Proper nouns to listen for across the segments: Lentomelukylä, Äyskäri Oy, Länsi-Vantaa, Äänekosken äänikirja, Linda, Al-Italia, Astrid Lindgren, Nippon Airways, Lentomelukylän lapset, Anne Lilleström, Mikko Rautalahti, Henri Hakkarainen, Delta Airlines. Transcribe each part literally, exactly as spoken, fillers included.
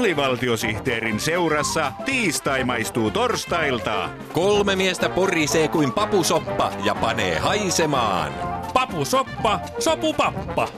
alivaltiosihteerin seurassa tiistai maistuu torstailta. Kolme miestä porisee kuin papusoppa ja panee haisemaan. Papusoppa, sopupappa.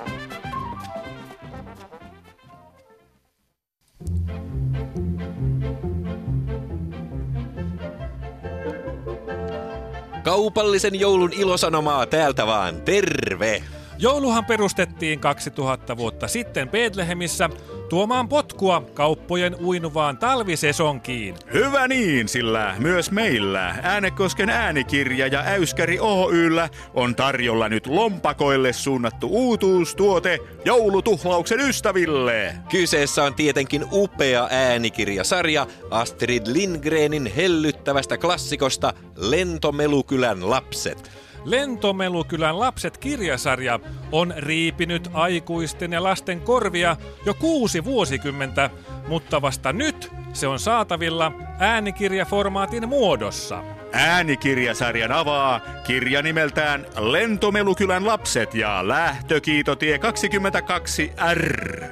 Kaupallisen joulun ilosanomaa täältä vaan, terve! Jouluhan perustettiin kaksituhatta vuotta sitten Betlehemissä tuomaan potkua kauppojen uinuvaan talvisesonkiin. Hyvä niin, sillä myös meillä Äänekosken äänikirja ja Äyskäri Oy:llä on tarjolla nyt lompakoille suunnattu uutuustuote joulutuhlauksen ystäville. Kyseessä on tietenkin upea äänikirjasarja Astrid Lindgrenin hellyttävästä klassikosta Lentomelukylän lapset. Lentomelukylän lapset -kirjasarja on riipinyt aikuisten ja lasten korvia jo kuusi vuosikymmentä, mutta vasta nyt se on saatavilla äänikirjaformaatin muodossa. Äänikirjasarjan avaa kirja nimeltään Lentomelukylän lapset ja lähtökiitotie kaksikymmentäkaksi R.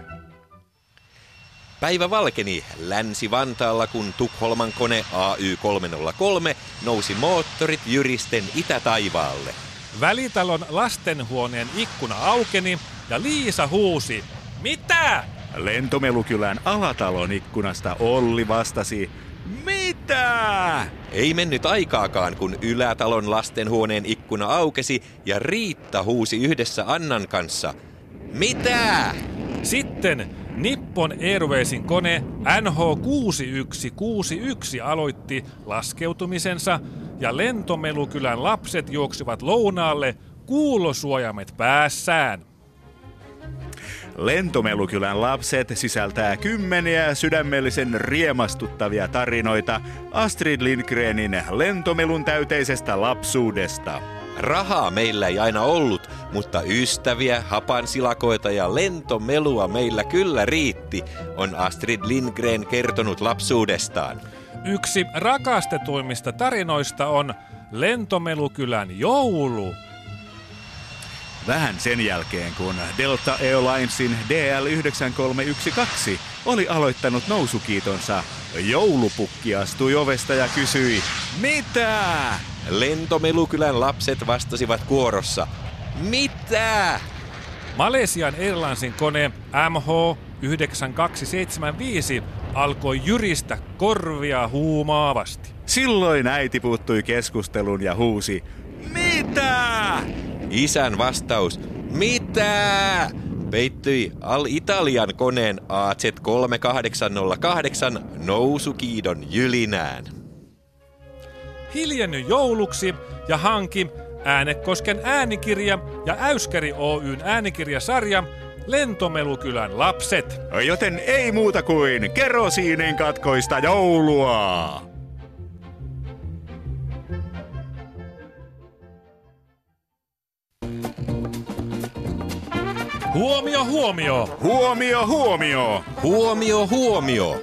Päivä valkeni Länsi-Vantaalla, kun Tukholman kone A Y kolme nolla kolme nousi moottorit jyristen itätaivaalle. Välitalon lastenhuoneen ikkuna aukeni ja Liisa huusi, mitä? Lentomelukylän alatalon ikkunasta Olli vastasi, mitä? Ei mennyt aikaakaan, kun ylätalon lastenhuoneen ikkuna aukesi ja Riitta huusi yhdessä Annan kanssa, mitä? Sitten Nippon Airwaysin kone N H kuusi yksi kuusi yksi aloitti laskeutumisensa ja Lentomelukylän lapset juoksivat lounaalle kuulosuojamet päässään. Lentomelukylän lapset sisältää kymmeniä sydämellisen riemastuttavia tarinoita Astrid Lindgrenin lentomelun täyteisestä lapsuudesta. Rahaa meillä ei aina ollut, mutta ystäviä, hapansilakoita ja lentomelua meillä kyllä riitti, on Astrid Lindgren kertonut lapsuudestaan. Yksi rakastetuimmista tarinoista on Lentomelukylän joulu. Vähän sen jälkeen, kun Delta Airlinesin D L yhdeksän kolme yksi kaksi oli aloittanut nousukiitonsa, joulupukki astui ovesta ja kysyi, mitä? Lentomelukylän lapset vastasivat kuorossa, mitä? Malaysian Airlinesin kone M H yhdeksän kaksi seitsemän viisi alkoi jyristä korvia huumaavasti. Silloin äiti puuttui keskusteluun ja huusi, mitä? Isän vastaus, mitä? Peittyi Al-Italian koneen A Z kolme kahdeksan nolla kahdeksan nousukiidon jylinään. Hiljenny jouluksi ja hanki Äänekosken äänikirja ja Äyskäri Oyn äänikirjasarja Lentomelukylän lapset. Joten ei muuta kuin kerosiinin katkoista joulua! Huomio, huomio! Huomio, huomio! Huomio, huomio!